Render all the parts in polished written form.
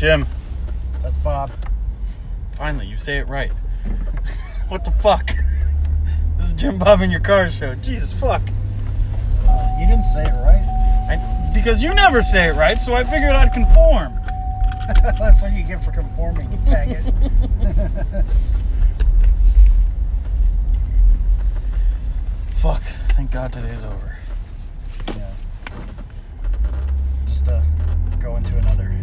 Jim. That's Bob. Finally, you say it right. What the fuck? This is Jim Bob in your car show. Jesus fuck. You didn't say it right. Because you never say it right, so I figured I'd conform. That's what you get for conforming, you faggot. Fuck. Thank God today's over. Yeah. Just go into another day.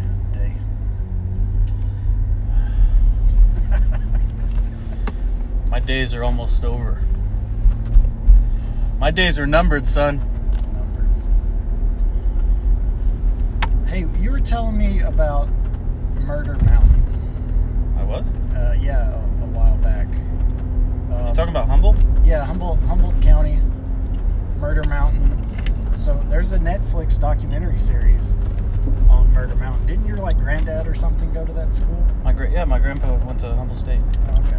My days are almost over. My days are numbered, son. Hey, you were telling me about Murder Mountain. I was? Yeah, a while back. You talking about Humboldt? Yeah, Humboldt County, Murder Mountain. So there's a Netflix documentary series on Murder Mountain. Didn't your granddad or something go to that school? My grandpa went to Humboldt State. Oh, okay.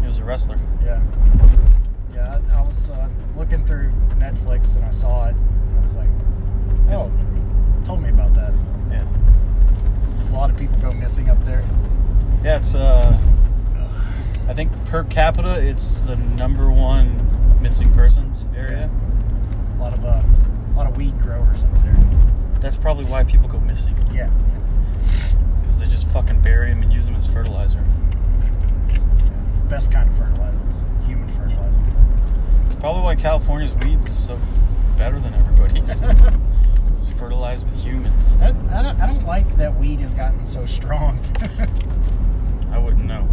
He was a wrestler. Yeah. Yeah, I was looking through Netflix and I saw it. And I was like, oh, he told me about that. Yeah. A lot of people go missing up there. Yeah, it's I think per capita, it's the number one missing persons area. Yeah. A lot of weed growers up there. That's probably why people go missing. Yeah. Because they just fucking bury them and use them as fertilizer. Yeah. Best kind of fertilizer is human fertilizer. Yeah. Probably why California's weed is so better than everybody's. It's fertilized with humans. I don't like that weed has gotten so strong. I wouldn't know.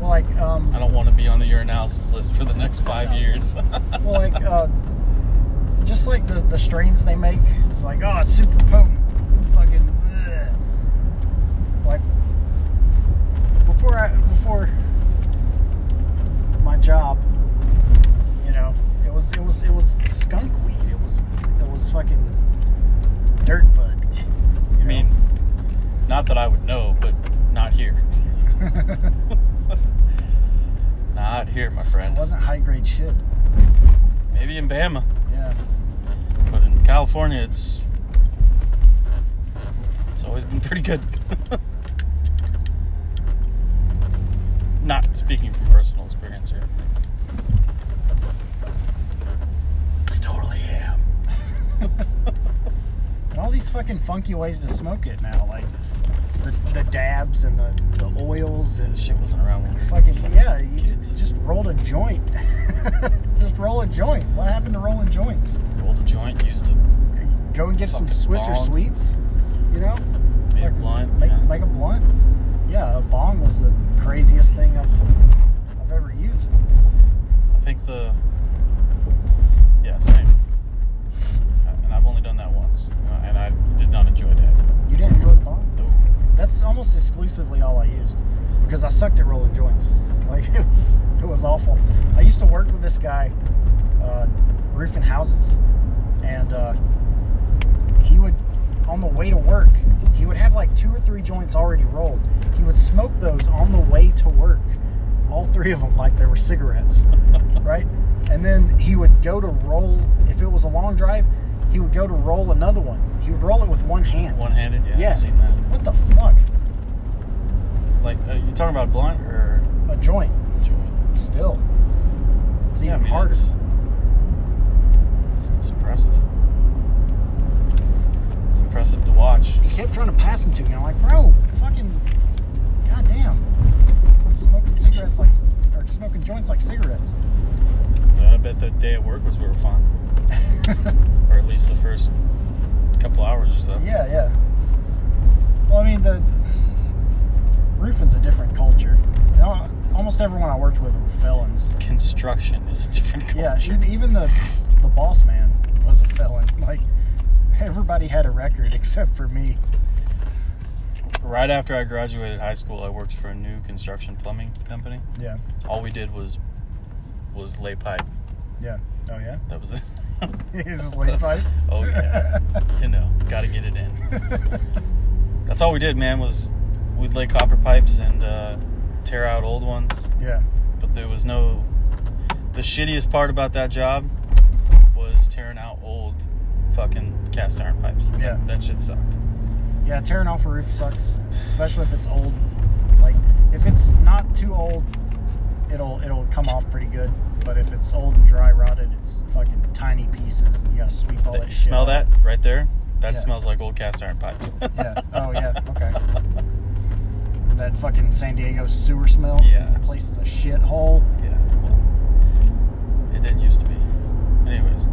Well, I don't want to be on the urinalysis list for the next 5 years. Well, just like the strains they make, it's super potent. Fucking bleh. Before my job, it was skunk weed. It was fucking dirt bud. You mean? Not that I would know, but not here. Not here, my friend. It wasn't high-grade shit. Maybe in Bama. Yeah. But in California, it's always been pretty good. Not speaking from personal experience here. I totally am. And all these fucking funky ways to smoke it now, The dabs and the oils and shit wasn't around when we were fucking kids. Yeah, you just rolled a joint. Just roll a joint. What happened to rolling joints? Rolled a joint, used to go and get some Swiss bong. Or sweets, Make a blunt. Make a blunt. Yeah, a bong was the craziest thing I've ever used. I think same. And I've only done that once, and I did not enjoy that. You didn't enjoy the bong? No. That's almost exclusively all I used, because I sucked at rolling joints. It was awful. I used to work with this guy roofing houses, and he would, on the way to work, he would have 2 or 3 joints already rolled. He would smoke those on the way to work, all 3 of them like they were cigarettes, right? And then he would go to roll, if it was a long drive, he would go to roll another one. He would roll it with one hand. One-handed, yeah. I've seen that. What the fuck? You talking about a blunt or a joint? Still, it's even harder. It's impressive. It's impressive to watch. He kept trying to pass them to me. I'm like, bro, fucking, goddamn, smoking joints like cigarettes. I bet that day at work was real fun. Or at least the first couple hours or so. Yeah, yeah. Well, I mean, the roofing's a different culture. Almost everyone I worked with were felons. Construction is a different culture. Yeah, even the boss man was a felon. Everybody had a record except for me. Right after I graduated high school, I worked for a new construction plumbing company. Yeah. All we did was lay pipe. Yeah. Oh, yeah? That was it. It was lay pipe? Oh, yeah. Gotta get it in. That's all we did, man, was we'd lay copper pipes and tear out old ones. Yeah. But there was no... The shittiest part about that job was tearing out old fucking cast iron pipes. Yeah. That shit sucked. Yeah, tearing off a roof sucks, especially if it's old. Like, if it's not too old, it'll come off pretty good. But if it's old and dry rotted, it's fucking tiny pieces, and you gotta sweep all that shit. You smell that right there? That smells like old cast iron pipes. Yeah. Oh, yeah. Okay. That fucking San Diego sewer smell. Yeah. The place is a shithole. Yeah. Well, it didn't used to be. Anyways.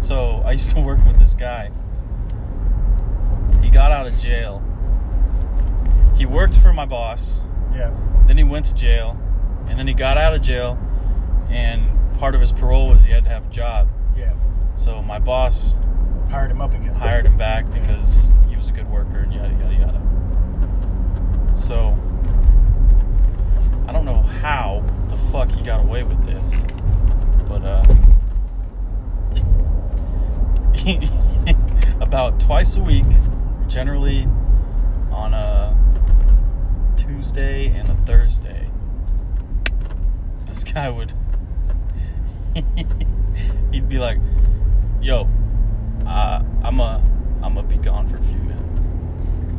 So, I used to work with this guy. He got out of jail. He worked for my boss. Yeah. Then he went to jail. And then he got out of jail. And part of his parole was he had to have a job. Yeah. So my boss hired him up again. Hired him back because he was a good worker and yada, yada, yada. So, I don't know how the fuck he got away with this. But, about twice a week, generally on a Tuesday and a Thursday, this guy would, he'd be like, yo, I'm a be gone for a few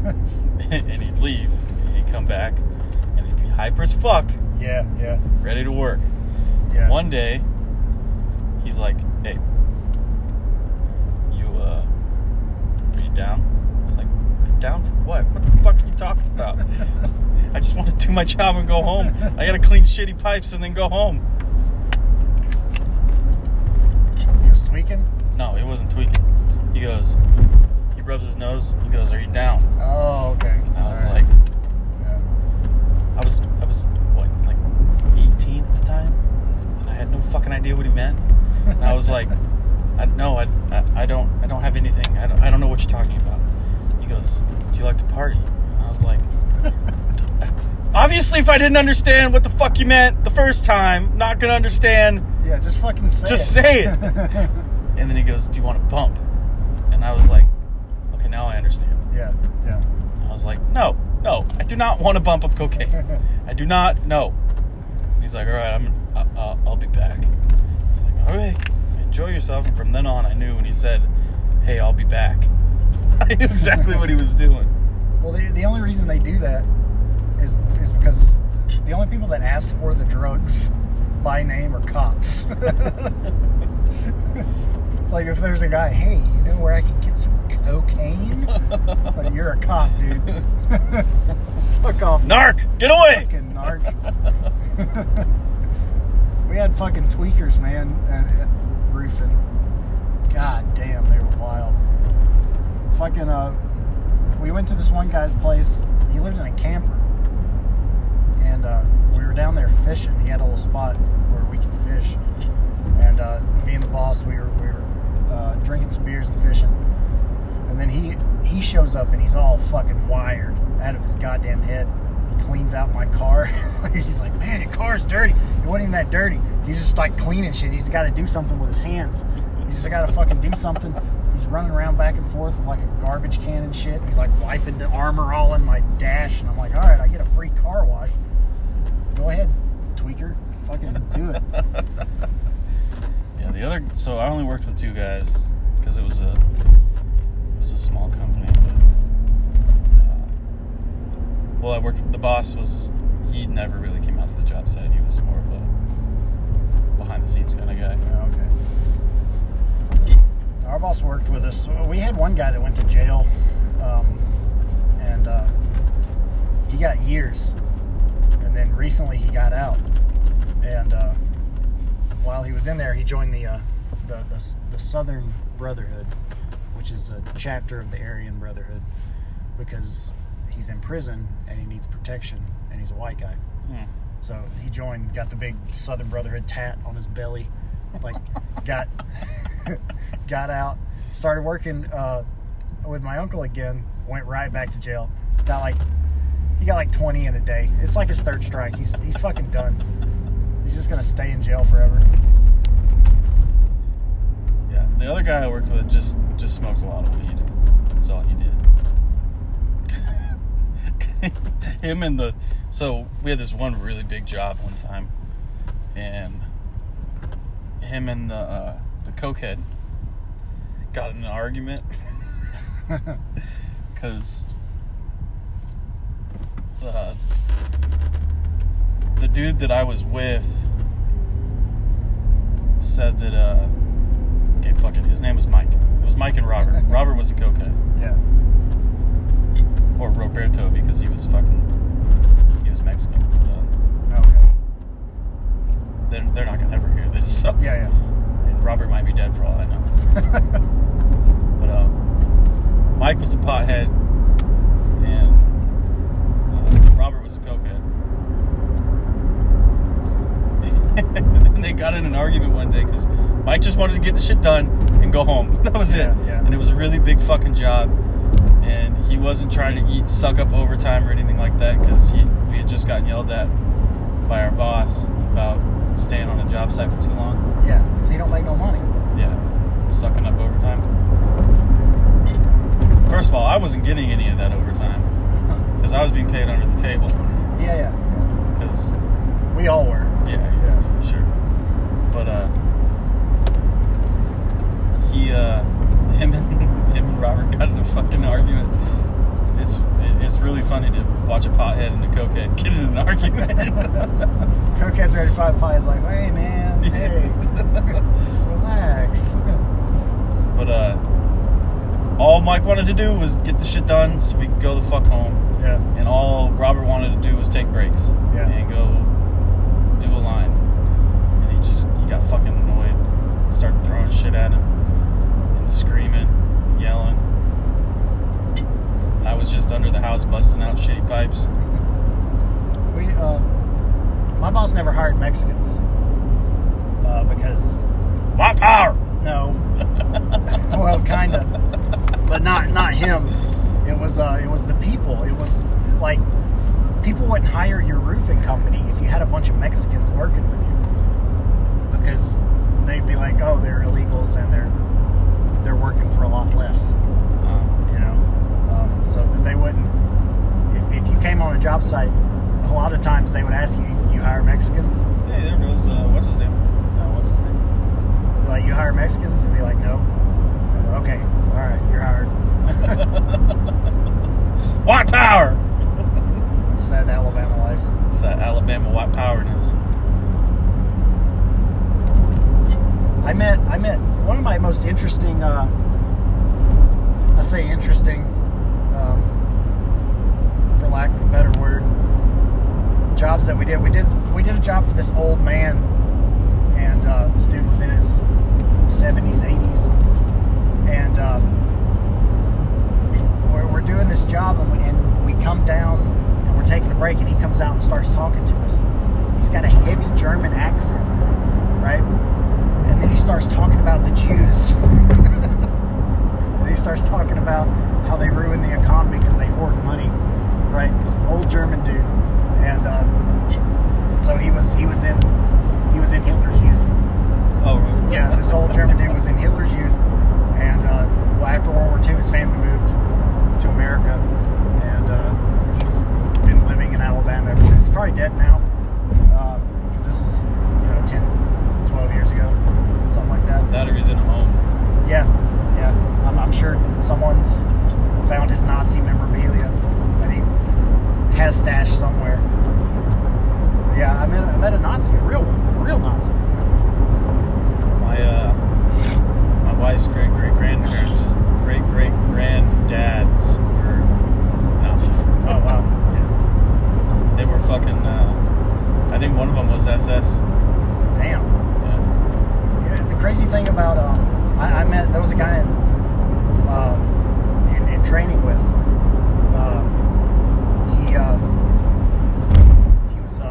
minutes. And he'd leave, and he'd come back, and he'd be hyper as fuck. Yeah, yeah. Ready to work. Yeah. One day, he's like, hey, are you down? I was like, down for what? What the fuck are you talking about? I just want to do my job and go home. I gotta clean shitty pipes and then go home. He was tweaking? No, he wasn't tweaking. He goes, he rubs his nose. He goes, are you down? Oh, okay. And I was like, yeah. I was what, like 18 at the time, and I had no fucking idea what he meant. And I was like, I don't have anything. I don't know what you're talking about. He goes, do you like to party? And I was like, obviously, if I didn't understand what the fuck you meant the first time, not gonna understand. Yeah, just fucking say it. Just say it. And then he goes, do you want to bump? And I was like, okay, now I understand. Yeah, yeah. And I was like, no, I do not want a bump of cocaine. I do not, no. And he's like, all right, I'll be back. I was like, all right, enjoy yourself. And from then on, I knew when he said, hey, I'll be back, I knew exactly what he was doing. Well, the only reason they do that is because the only people that ask for the drugs by name are cops. Like, if there's a guy, hey, you know where I can get some cocaine? Like, you're a cop, dude. Fuck off. Narc! Get away! Fucking narc. We had fucking tweakers, man, and roofing. God damn, they were wild. Fucking, we went to this one guy's place. He lived in a camper. And, we were down there fishing. He had a little spot where we could fish. And, me and the boss, we were drinking some beers and fishing. And then he shows up, and he's all fucking wired out of his goddamn head. He cleans out my car. He's like, man, your car's dirty. It wasn't even that dirty. He's just, like, cleaning shit. He's got to do something with his hands. He's just got to fucking do something. He's running around back and forth with, like, a garbage can and shit. He's, like, wiping the armor all in my dash. And I'm like, all right, I get a free car wash. Go ahead, tweaker. Fucking do it. Yeah, so I only worked with two guys because it was a small company. Well, the boss was, he never really came out to the job site. He was more of a behind-the-scenes kind of guy. Oh, okay. Our boss worked with us. We had one guy that went to jail, and he got years. And then recently he got out, and while he was in there, he joined the Southern Brotherhood, which is a chapter of the Aryan Brotherhood, because he's in prison and he needs protection, and he's a white guy. Yeah. So he joined, got the big Southern Brotherhood tat on his belly, like, got out, started working with my uncle again, went right back to jail, he got like 20 in a day. It's like his third strike. He's fucking done. He's just going to stay in jail forever. Yeah, the other guy I worked with just smoked a lot of weed. That's all he did. Him and so we had this one really big job one time, and him and the cokehead got in an argument. Because the dude that I was with said that, okay, fuck it, his name was Mike. It was Mike and Robert. Robert was a cokehead. Yeah. Or Roberto, because he was fucking, he was Mexican. Okay. They're not going to ever hear this, so. Yeah, yeah. And Robert might be dead for all I know. But, Mike was the pothead, and Robert was the cokehead. And they got in an argument one day, because Mike just wanted to get the shit done and go home. That was it. Yeah. And it was a really big fucking job, and he wasn't trying to suck up overtime or anything like that, because we had just gotten yelled at by our boss about staying on a job site for too long. Yeah, so you don't make no money. Yeah, sucking up overtime. First of all, I wasn't getting any of that overtime because I was being paid under the table. Yeah, yeah. Because we all were. Yeah, for sure. But him and Robert got in a fucking argument. It's really funny to watch a pothead and a cokehead get in an argument. Cokehead's ready to fight. Pothead's like, hey man, hey, relax. But all Mike wanted to do was get the shit done so we could go the fuck home. Yeah. And all Robert wanted to do was take breaks. Yeah. And go do a line. And he got fucking annoyed. And started throwing shit at him. And screaming. Yelling. And I was just under the house busting out shitty pipes. My boss never hired Mexicans. Because... White power! No. Well, kinda. But not him. It was the people. It was like people wouldn't hire your roofing company if you had a bunch of Mexicans working with you, because they'd be like, oh, they're illegals and they're working for a lot less. So that they wouldn't. If you came on a job site, a lot of times they would ask you hire Mexicans? Hey, there goes what's his name? They'd be like, you hire Mexicans? You'd be like, no. Okay, alright, you're hired. White power! It's that Alabama life. It's that Alabama white powerness. I met one of my most interesting, I say interesting, for lack of a better word, jobs that we did. We did a job for this old man, and this dude was in his 70s, 80s. And we're doing this job, and we come down, and we're taking a break, and he comes out and starts talking to us. He's got a heavy German accent, right? And then he starts talking about the Jews. And he starts talking about how they ruin the economy because they hoard money, right? Old German dude. And so he was in Hitler's youth. Oh, really? Yeah, this old German dude was in Hitler's youth. And well, after World War II, his family moved to America, and he's been living in Alabama ever since. He's probably dead now, because this was, 10, 12 years ago, something like that. That or he's in a home. Yeah. I'm sure someone's found his Nazi memorabilia that he has stashed somewhere. Yeah, I met a Nazi, a real Nazi. My wife's great-great-great-granddads were Nazis. Oh, wow. Yeah. They were fucking, I think one of them was SS. Damn. Yeah. The crazy thing about, I met, there was a guy in training with, he was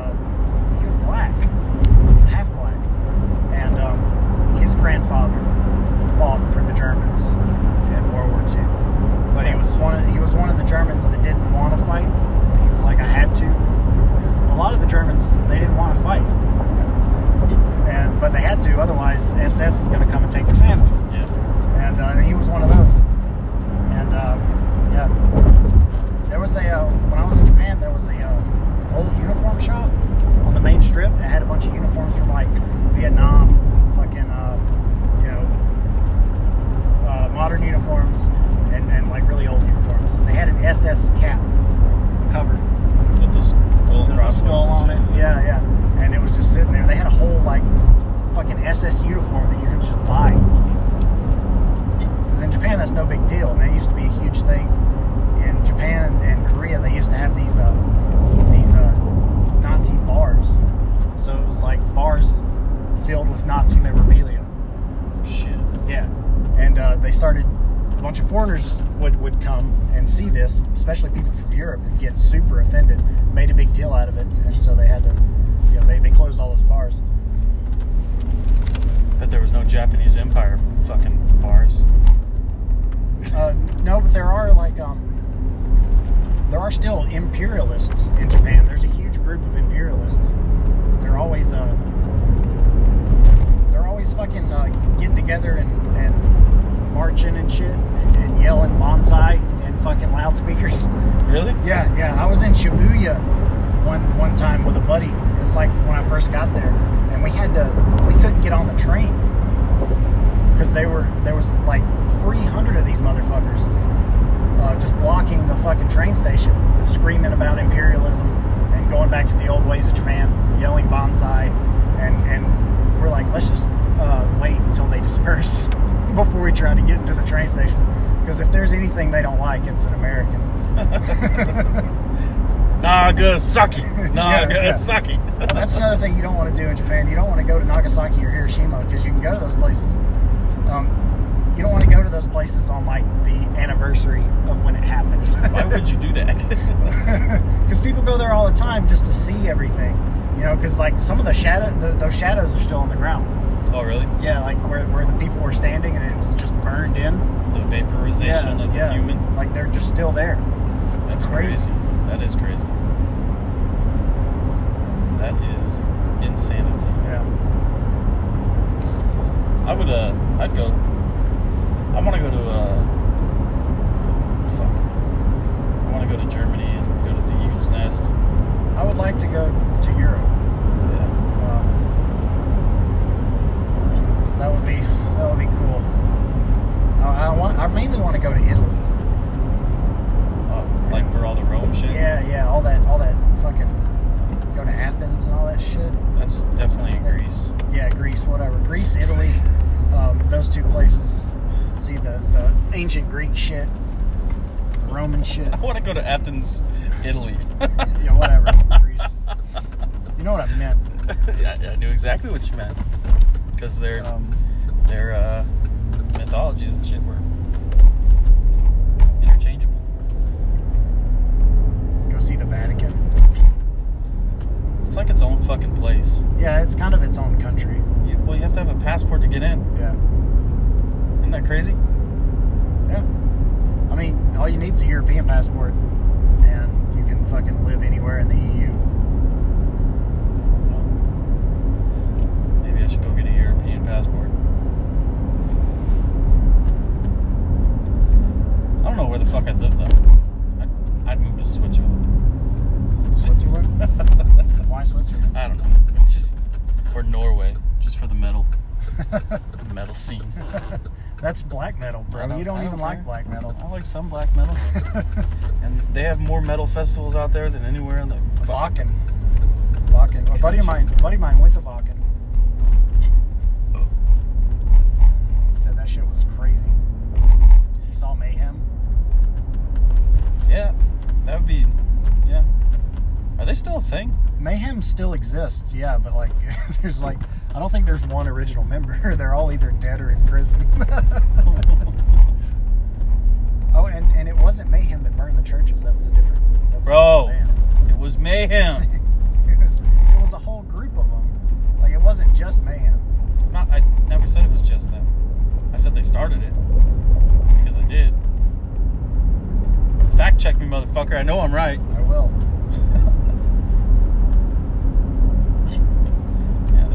black, half black, and his grandfather fought for the Germans in World War II, but he was one of the Germans that didn't want to fight. He was like, I had to, because a lot of the Germans, they didn't want to fight, but they had to, otherwise SS is going to come and take their family. Yeah. And he was one of those. And yeah, there was a when I was in Japan, there was a old uniform shop on the main strip that had a bunch of uniforms from like Vietnam, fucking glass cap cover with this golden skull on it. Yeah, yeah. And it was just sitting there. They had a whole like fucking SS uniform that you could just buy. Because in Japan, that's no big deal, and that used to be a huge thing. In Japan and Korea, they used to have these Nazi bars. So it was like bars filled with Nazi memorabilia. Shit. Yeah. And they started, a bunch of foreigners would come and see this, especially people from Europe, and get super offended, made a big deal out of it, and so they had to, you know, they closed all those bars. But there was no Japanese Empire fucking bars. No, but there are like, there are still imperialists in Japan. There's a huge group of imperialists. They're always fucking getting together and marching and shit and yelling bonsai and fucking loudspeakers. Really? Yeah, yeah. I was in Shibuya one time with a buddy. It was like when I first got there, and we couldn't get on the train because there was like 300 of these motherfuckers. Just blocking the fucking train station, screaming about imperialism and going back to the old ways of Japan, yelling bonsai, and we're like, let's just wait until they disperse before we try to get into the train station, because if there's anything they don't like, it's an American. Nagasaki. Nagasaki. Yeah, yeah. Well, that's another thing you don't want to do in Japan. You don't want to go to Nagasaki or Hiroshima, because you can go to those places. You don't want to go to those places on, like, the anniversary of when it happened. Why would you do that? Because people go there all the time just to see everything. You know, because, like, some of those shadows are still on the ground. Oh, really? Yeah, like, where the people were standing and it was just burned in. The vaporization of the human. Like, they're just still there. That's crazy. That is crazy. That is insanity. Yeah. I want to go to I want to go to Germany and go to the Eagle's Nest. I would like to go to Europe. Yeah. That would be cool. I mainly want to go to Italy. Like for all the Rome shit. Yeah, yeah, all that fucking go to Athens and all that shit. That's definitely in Greece. Yeah, Greece, whatever. Greece, Italy, those two places. See the ancient Greek shit, the Roman shit. I want to go to Athens, Italy. Yeah, whatever. Greece. You know what I meant. I knew exactly what you meant, because their mythologies and shit were interchangeable. Go see the Vatican. It's like its own fucking place. Yeah, it's kind of its own country. You have to have a passport to get in. Yeah. Isn't that crazy? Yeah. I mean, all you need is a European passport, and you can fucking live anywhere in the EU. Well, maybe I should go get a European passport. I don't know where the fuck I'd live, though. I'd move to Switzerland. Switzerland? Why Switzerland? I don't know. Or Norway, just for the metal. The metal scene. That's black metal, bro. You don't even like black metal. I like some black metal. And they have more metal festivals out there than anywhere in the Bakken. Bakken. A buddy of mine went to Bakken. He said that shit was crazy. He saw Mayhem. Yeah, that would be. Yeah. Are they still a thing? Mayhem still exists, yeah, but like, there's like, I don't think there's one original member. They're all either dead or in prison. Oh, and it wasn't Mayhem that burned the churches. That was a different. It was Mayhem. it was a whole group of them. Like, it wasn't just Mayhem. I never said it was just them. I said they started it, because they did. Fact check me, motherfucker. I know I'm right. I will.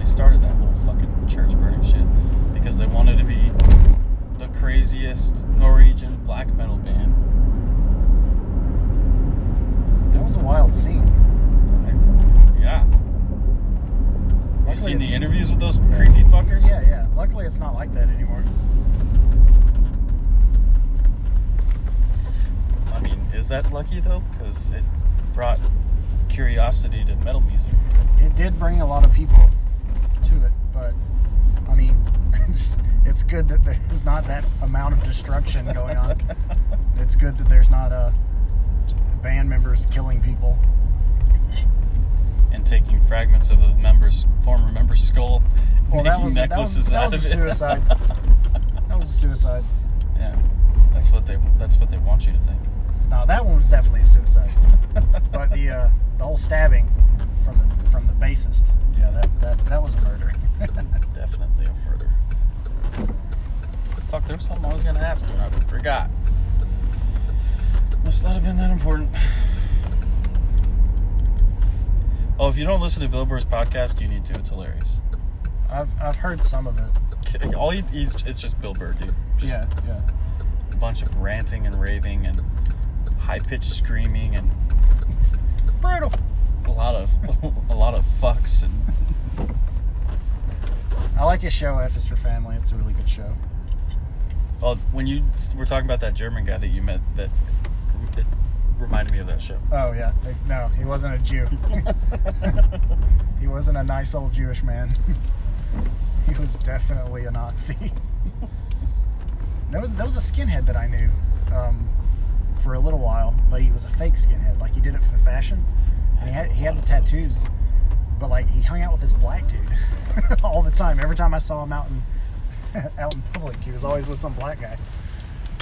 Started that whole fucking church burning shit because they wanted to be the craziest Norwegian black metal band. That was a wild scene. Yeah. You've seen the interviews with those creepy fuckers? Yeah, yeah. Luckily it's not like that anymore. I mean, is that lucky, though? Because it brought curiosity to metal music. It did bring a lot of people to it, but, I mean, it's good that there's not that amount of destruction going on. It's good that there's not band members killing people. And taking fragments of a former member's skull, well, making necklaces out of it. That was a suicide. Yeah, that's what they want you to think. No, that one was definitely a suicide. But the whole stabbing from the bassist, yeah, that was a murder. Definitely a murder. Fuck, there was something I was gonna ask you, and I forgot. Must not have been that important. Oh, if you don't listen to Bill Burr's podcast, you need to. It's hilarious. I've heard some of it. It's just Bill Burr, dude. Just yeah. A bunch of ranting and raving and high-pitched screaming and brutal. A lot of fucks and. I like his show, F is for Family. It's a really good show. Well, when you were talking about that German guy that you met, that it reminded me of that show. Oh, yeah. No, he wasn't a Jew. He wasn't a nice old Jewish man. He was definitely a Nazi. There was a skinhead that I knew for a little while, but he was a fake skinhead. Like, he did it for the fashion, and he had the tattoos. But, like, he hung out with this black dude all the time. Every time I saw him out in public, he was always with some black guy.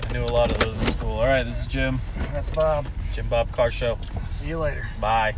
I knew a lot of those in school. All right, this is Jim. That's Bob. Jim Bob Car Show. See you later. Bye.